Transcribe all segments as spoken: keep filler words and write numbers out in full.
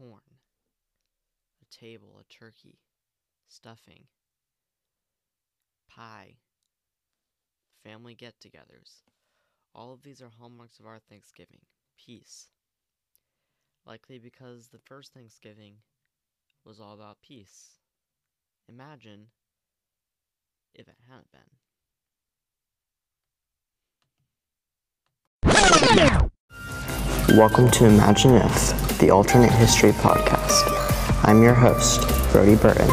corn, a table, a turkey, stuffing, pie, family get-togethers. All of these are hallmarks of our Thanksgiving. Peace. Likely because the first Thanksgiving was all about peace. Imagine if it hadn't been. Welcome to Imagine If, the alternate history podcast. I'm your host, Brody Burton.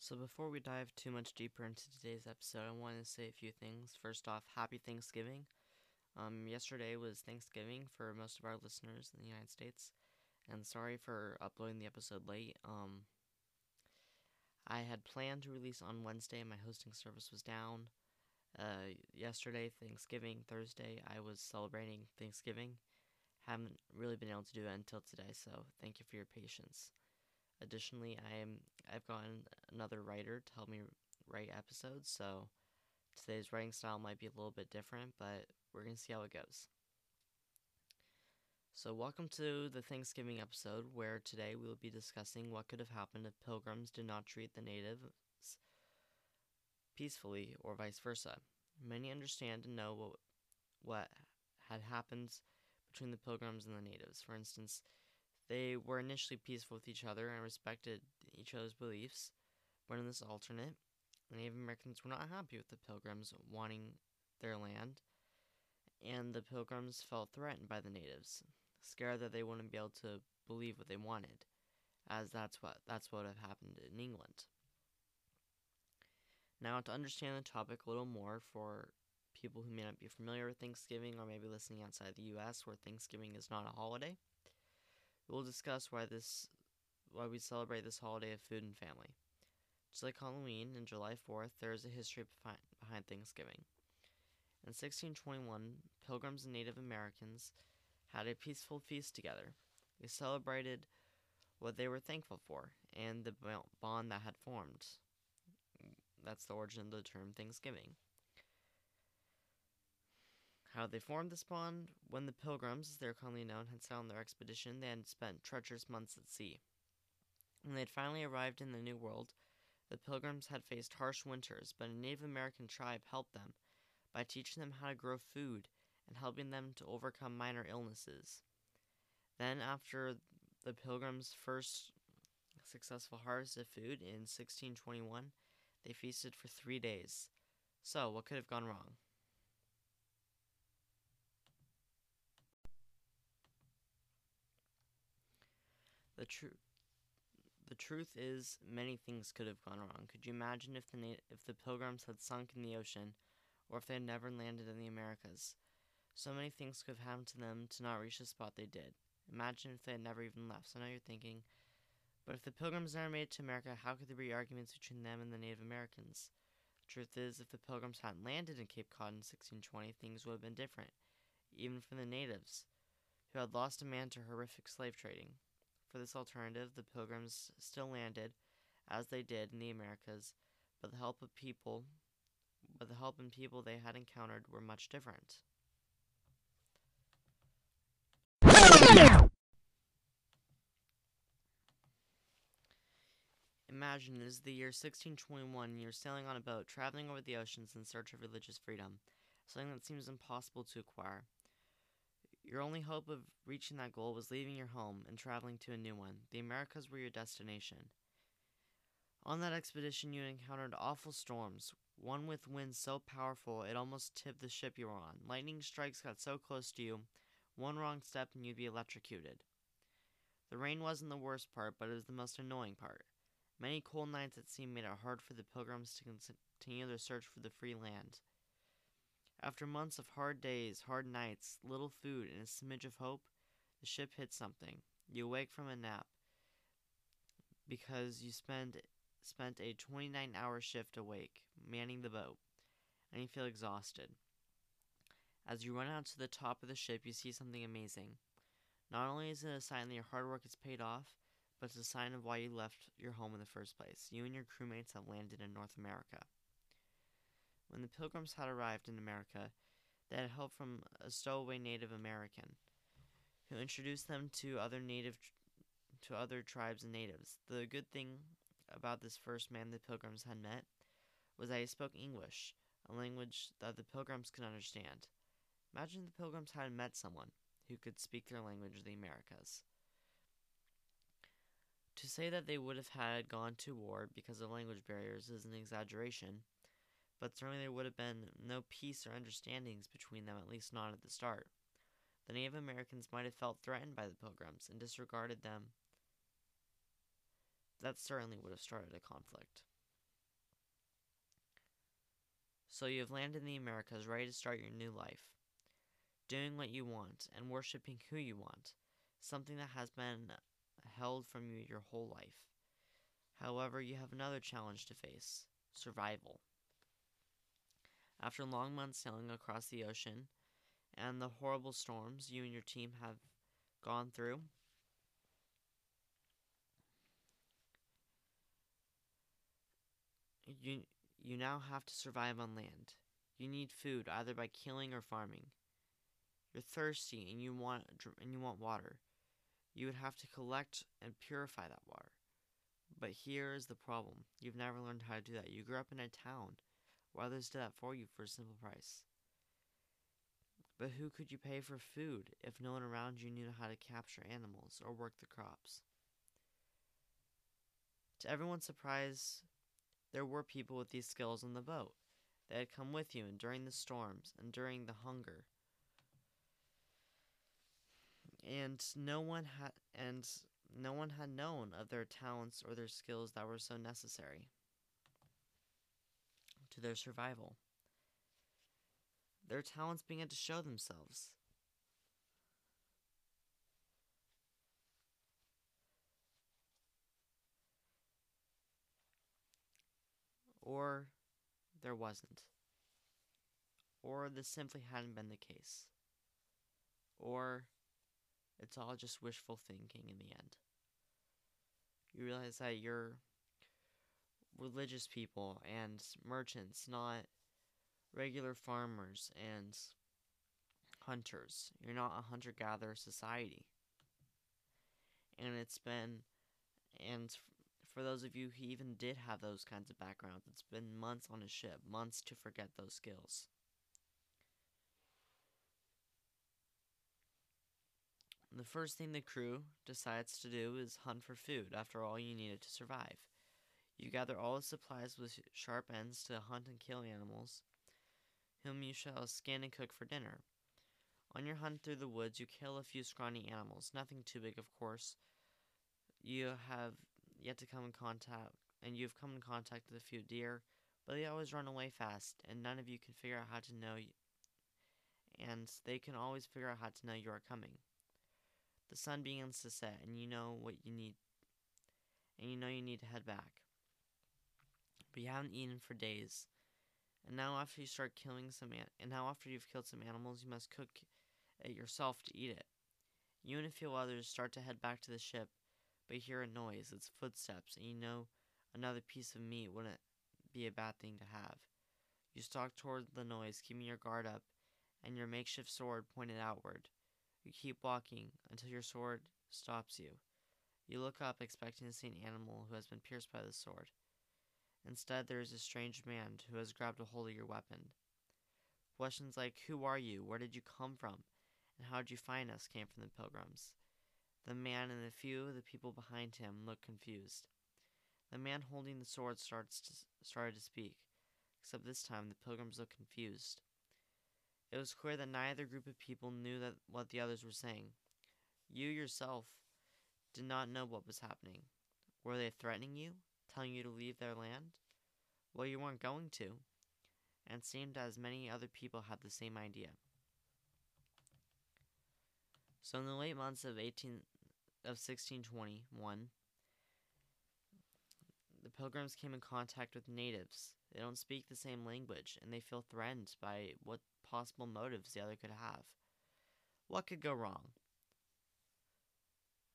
So before we dive too much deeper into today's episode, I want to say a few things. First off, happy Thanksgiving. Um, yesterday was Thanksgiving for most of our listeners in the United States, and sorry for uploading the episode late. Um, I had planned to release on Wednesday, my hosting service was down. Uh, yesterday, Thanksgiving, Thursday, I was celebrating Thanksgiving. Haven't really been able to do it until today, so thank you for your patience. Additionally, I am, I've gotten another writer to help me write episodes, so today's writing style might be a little bit different, but we're going to see how it goes. So welcome to the Thanksgiving episode, where today we will be discussing what could have happened if pilgrims did not treat the natives peacefully, or vice versa. Many understand and know what, what had happened between the pilgrims and the natives. For instance, they were initially peaceful with each other and respected each other's beliefs, but in this alternate, the Native Americans were not happy with the Pilgrims wanting their land, and the Pilgrims felt threatened by the natives, scared that they wouldn't be able to believe what they wanted, as that's what that's what had happened in England. Now, to understand the topic a little more for people who may not be familiar with Thanksgiving or maybe listening outside the U S where Thanksgiving is not a holiday, we'll discuss why this, why we celebrate this holiday of food and family. Just like Halloween and July fourth, there is a history behind Thanksgiving. In sixteen twenty-one, Pilgrims and Native Americans had a peaceful feast together. They celebrated what they were thankful for and the bond that had formed. That's the origin of the term Thanksgiving. How they formed this bond? When the Pilgrims, as they're commonly known, had set on their expedition, they had spent treacherous months at sea. When they had finally arrived in the New World, the Pilgrims had faced harsh winters, but a Native American tribe helped them by teaching them how to grow food and helping them to overcome minor illnesses. Then, after the Pilgrims' first successful harvest of food in sixteen twenty-one, they feasted for three days. So, what could have gone wrong? The truth, the truth is, many things could have gone wrong. Could you imagine if the na- if the Pilgrims had sunk in the ocean, or if they had never landed in the Americas? So many things could have happened to them to not reach the spot they did. Imagine if they had never even left. So I know you're thinking, but if the Pilgrims never made it to America, how could there be arguments between them and the Native Americans? The truth is, if the Pilgrims hadn't landed in Cape Cod in sixteen twenty, things would have been different, even for the natives, who had lost a man to horrific slave trading. For this alternative, the Pilgrims still landed, as they did in the Americas, but the help of people, but the help and people they had encountered were much different. Imagine it is the year sixteen twenty-one, and you're sailing on a boat, traveling over the oceans in search of religious freedom, something that seems impossible to acquire. Your only hope of reaching that goal was leaving your home and traveling to a new one. The Americas were your destination. On that expedition, you encountered awful storms, one with winds so powerful it almost tipped the ship you were on. Lightning strikes got so close to you, one wrong step and you'd be electrocuted. The rain wasn't the worst part, but it was the most annoying part. Many cold nights at sea made it hard for the Pilgrims to continue their search for the free land. After months of hard days, hard nights, little food, and a smidge of hope, the ship hits something. You awake from a nap because you spend, spent a twenty-nine hour shift awake, manning the boat, and you feel exhausted. As you run out to the top of the ship, you see something amazing. Not only is it a sign that your hard work has paid off, but it's a sign of why you left your home in the first place. You and your crewmates have landed in North America. When the Pilgrims had arrived in America, they had help from a stowaway Native American, who introduced them to other native to other tribes and natives. The good thing about this first man the Pilgrims had met was that he spoke English, a language that the Pilgrims could understand. Imagine the Pilgrims had met someone who could speak their language of the Americas. To say that they would have had gone to war because of language barriers is an exaggeration, but certainly there would have been no peace or understandings between them, at least not at the start. The Native Americans might have felt threatened by the Pilgrims and disregarded them. That certainly would have started a conflict. So you have landed in the Americas, ready to start your new life, doing what you want and worshiping who you want, something that has been held from you your whole life. However, you have another challenge to face: survival. After long months sailing across the ocean and the horrible storms you and your team have gone through, you you now have to survive on land. You need food either by killing or farming. You're thirsty and you want and you want water. You would have to collect and purify that water. But here is the problem. You've never learned how to do that. You grew up in a town where others did that for you for a simple price. But who could you pay for food if no one around you knew how to capture animals or work the crops? To everyone's surprise, there were people with these skills on the boat. They had come with you, and during the storms and during the hunger, and no one had and no one had known of their talents or their skills that were so necessary to their survival. Their talents began to show themselves. Or there wasn't. Or this simply hadn't been the case. Or it's all just wishful thinking in the end. You realize that you're religious people and merchants, not regular farmers and hunters. You're not a hunter-gatherer society. And it's been, and for those of you who even did have those kinds of backgrounds, it's been months on a ship, months to forget those skills. The first thing the crew decides to do is hunt for food. After all, you needed to survive. You gather all the supplies with sharp ends to hunt and kill animals, whom you shall skin and cook for dinner. On your hunt through the woods, you kill a few scrawny animals, nothing too big, of course. You have yet to come in contact, and you've come in contact with a few deer, but they always run away fast, and none of you can figure out how to know, and they can always figure out how to know you are coming. The sun begins to set, and you know what you need, and you know you need to head back. But you haven't eaten for days, and now after you start killing some, an and now after you've killed some animals, you must cook it yourself to eat it. You and a few others start to head back to the ship, but you hear a noise, it's footsteps, and you know another piece of meat wouldn't be a bad thing to have. You stalk toward the noise, keeping your guard up, and your makeshift sword pointed outward. You keep walking until your sword stops you. You look up, expecting to see an animal who has been pierced by the sword. Instead, there is a strange man who has grabbed a hold of your weapon. Questions like, "Who are you? Where did you come from? And how did you find us?" came from the Pilgrims. The man and a few of the people behind him look confused. The man holding the sword starts to, started to speak, except this time the Pilgrims look confused. It was clear that neither group of people knew that what the others were saying. You yourself did not know what was happening. Were they threatening you, telling you to leave their land? Well, you weren't going to, and it seemed as many other people had the same idea. So in the late months of sixteen twenty-one, the Pilgrims came in contact with natives. They don't speak the same language, and they feel threatened by what possible motives the other could have. What could go wrong?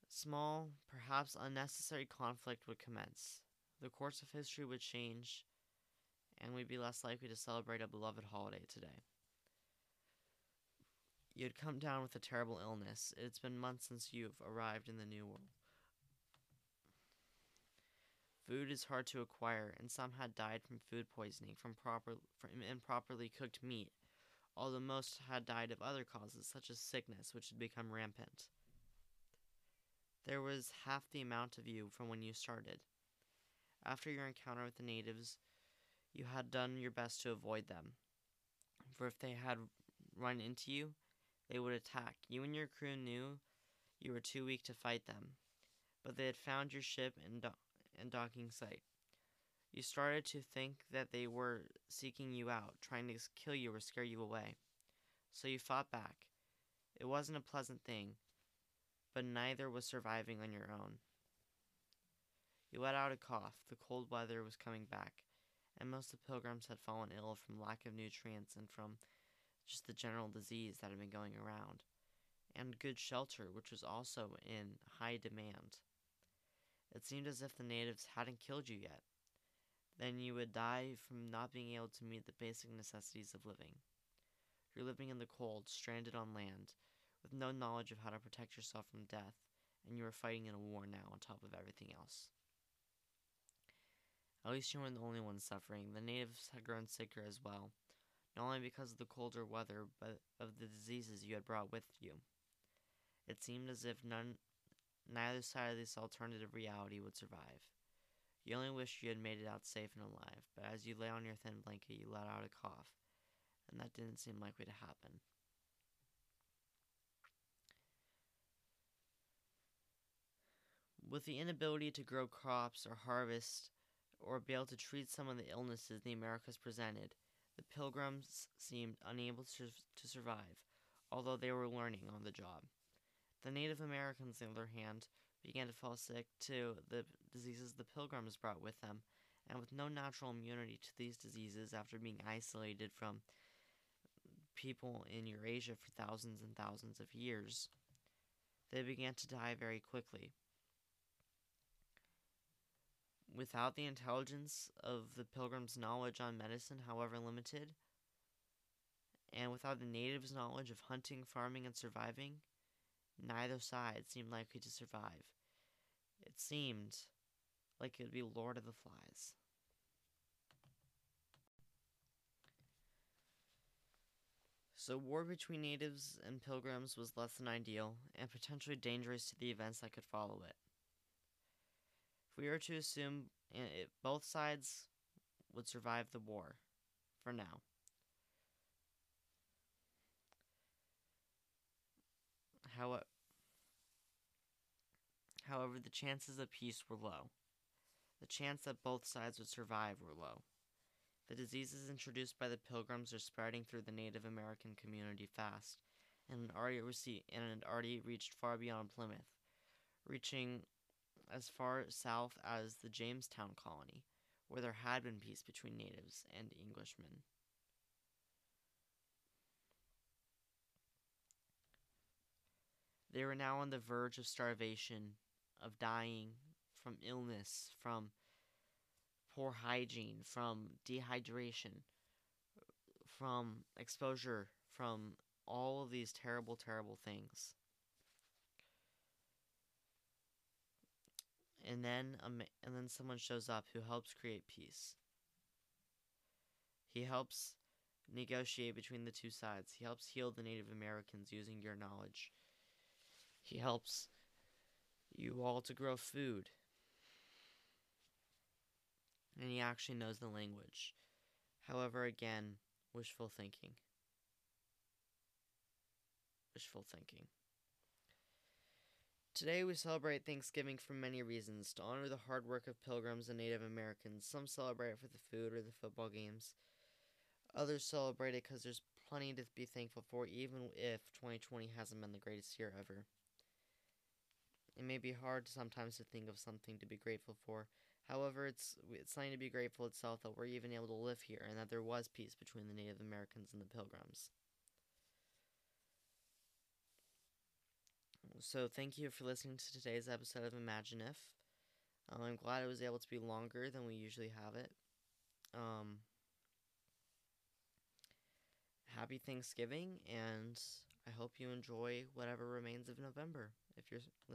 Small, perhaps unnecessary conflict would commence. The course of history would change, and we'd be less likely to celebrate a beloved holiday today. You'd come down with a terrible illness. It's been months since you've arrived in the new world. Food is hard to acquire, and some had died from food poisoning from, proper, from improperly cooked meat, although most had died of other causes, such as sickness, which had become rampant. There was half the amount of you from when you started. After your encounter with the natives, you had done your best to avoid them, for if they had run into you, they would attack. You and your crew knew you were too weak to fight them, but they had found your ship and do- and docking site. You started to think that they were seeking you out, trying to kill you or scare you away. So you fought back. It wasn't a pleasant thing, but neither was surviving on your own. You let out a cough. The cold weather was coming back, and most of the pilgrims had fallen ill from lack of nutrients and from just the general disease that had been going around, and good shelter, which was also in high demand. It seemed as if the natives hadn't killed you yet. Then you would die from not being able to meet the basic necessities of living. You're living in the cold, stranded on land, with no knowledge of how to protect yourself from death, and you are fighting in a war now on top of everything else. At least you weren't the only ones suffering. The natives had grown sicker as well, not only because of the colder weather, but of the diseases you had brought with you. It seemed as if none... Neither side of this alternative reality would survive. You only wished you had made it out safe and alive, but as you lay on your thin blanket, you let out a cough, and that didn't seem likely to happen. With the inability to grow crops or harvest, or be able to treat some of the illnesses the Americas presented, the pilgrims seemed unable to, to survive, although they were learning on the job. The Native Americans, on the other hand, began to fall sick to the diseases the pilgrims brought with them, and with no natural immunity to these diseases after being isolated from people in Eurasia for thousands and thousands of years, they began to die very quickly. Without the intelligence of the pilgrims' knowledge on medicine, however limited, and without the natives' knowledge of hunting, farming, and surviving, neither side seemed likely to survive. It seemed like it would be Lord of the Flies. So war between natives and pilgrims was less than ideal, and potentially dangerous to the events that could follow it. If we were to assume it, both sides would survive the war, for now. However, the chances of peace were low. The chance that both sides would survive were low. The diseases introduced by the pilgrims are spreading through the Native American community fast, and had already, received, and had already reached far beyond Plymouth, reaching as far south as the Jamestown colony, where there had been peace between natives and Englishmen. They were now on the verge of starvation, of dying from illness, from poor hygiene, from dehydration, from exposure, from all of these terrible, terrible things. And then, um, and then someone shows up who helps create peace. He helps negotiate between the two sides. He helps heal the Native Americans using your knowledge. He helps you all to grow food. And he actually knows the language. However, again, wishful thinking. Wishful thinking. Today we celebrate Thanksgiving for many reasons. To honor the hard work of pilgrims and Native Americans. Some celebrate it for the food or the football games. Others celebrate it because there's plenty to be thankful for, even if twenty twenty hasn't been the greatest year ever. It may be hard sometimes to think of something to be grateful for. However, it's, it's something to be grateful itself that we're even able to live here and that there was peace between the Native Americans and the Pilgrims. so thank you for listening to today's episode of Imagine If. Um, I'm glad it was able to be longer than we usually have it. Um, happy Thanksgiving, and I hope you enjoy whatever remains of November if you're listening.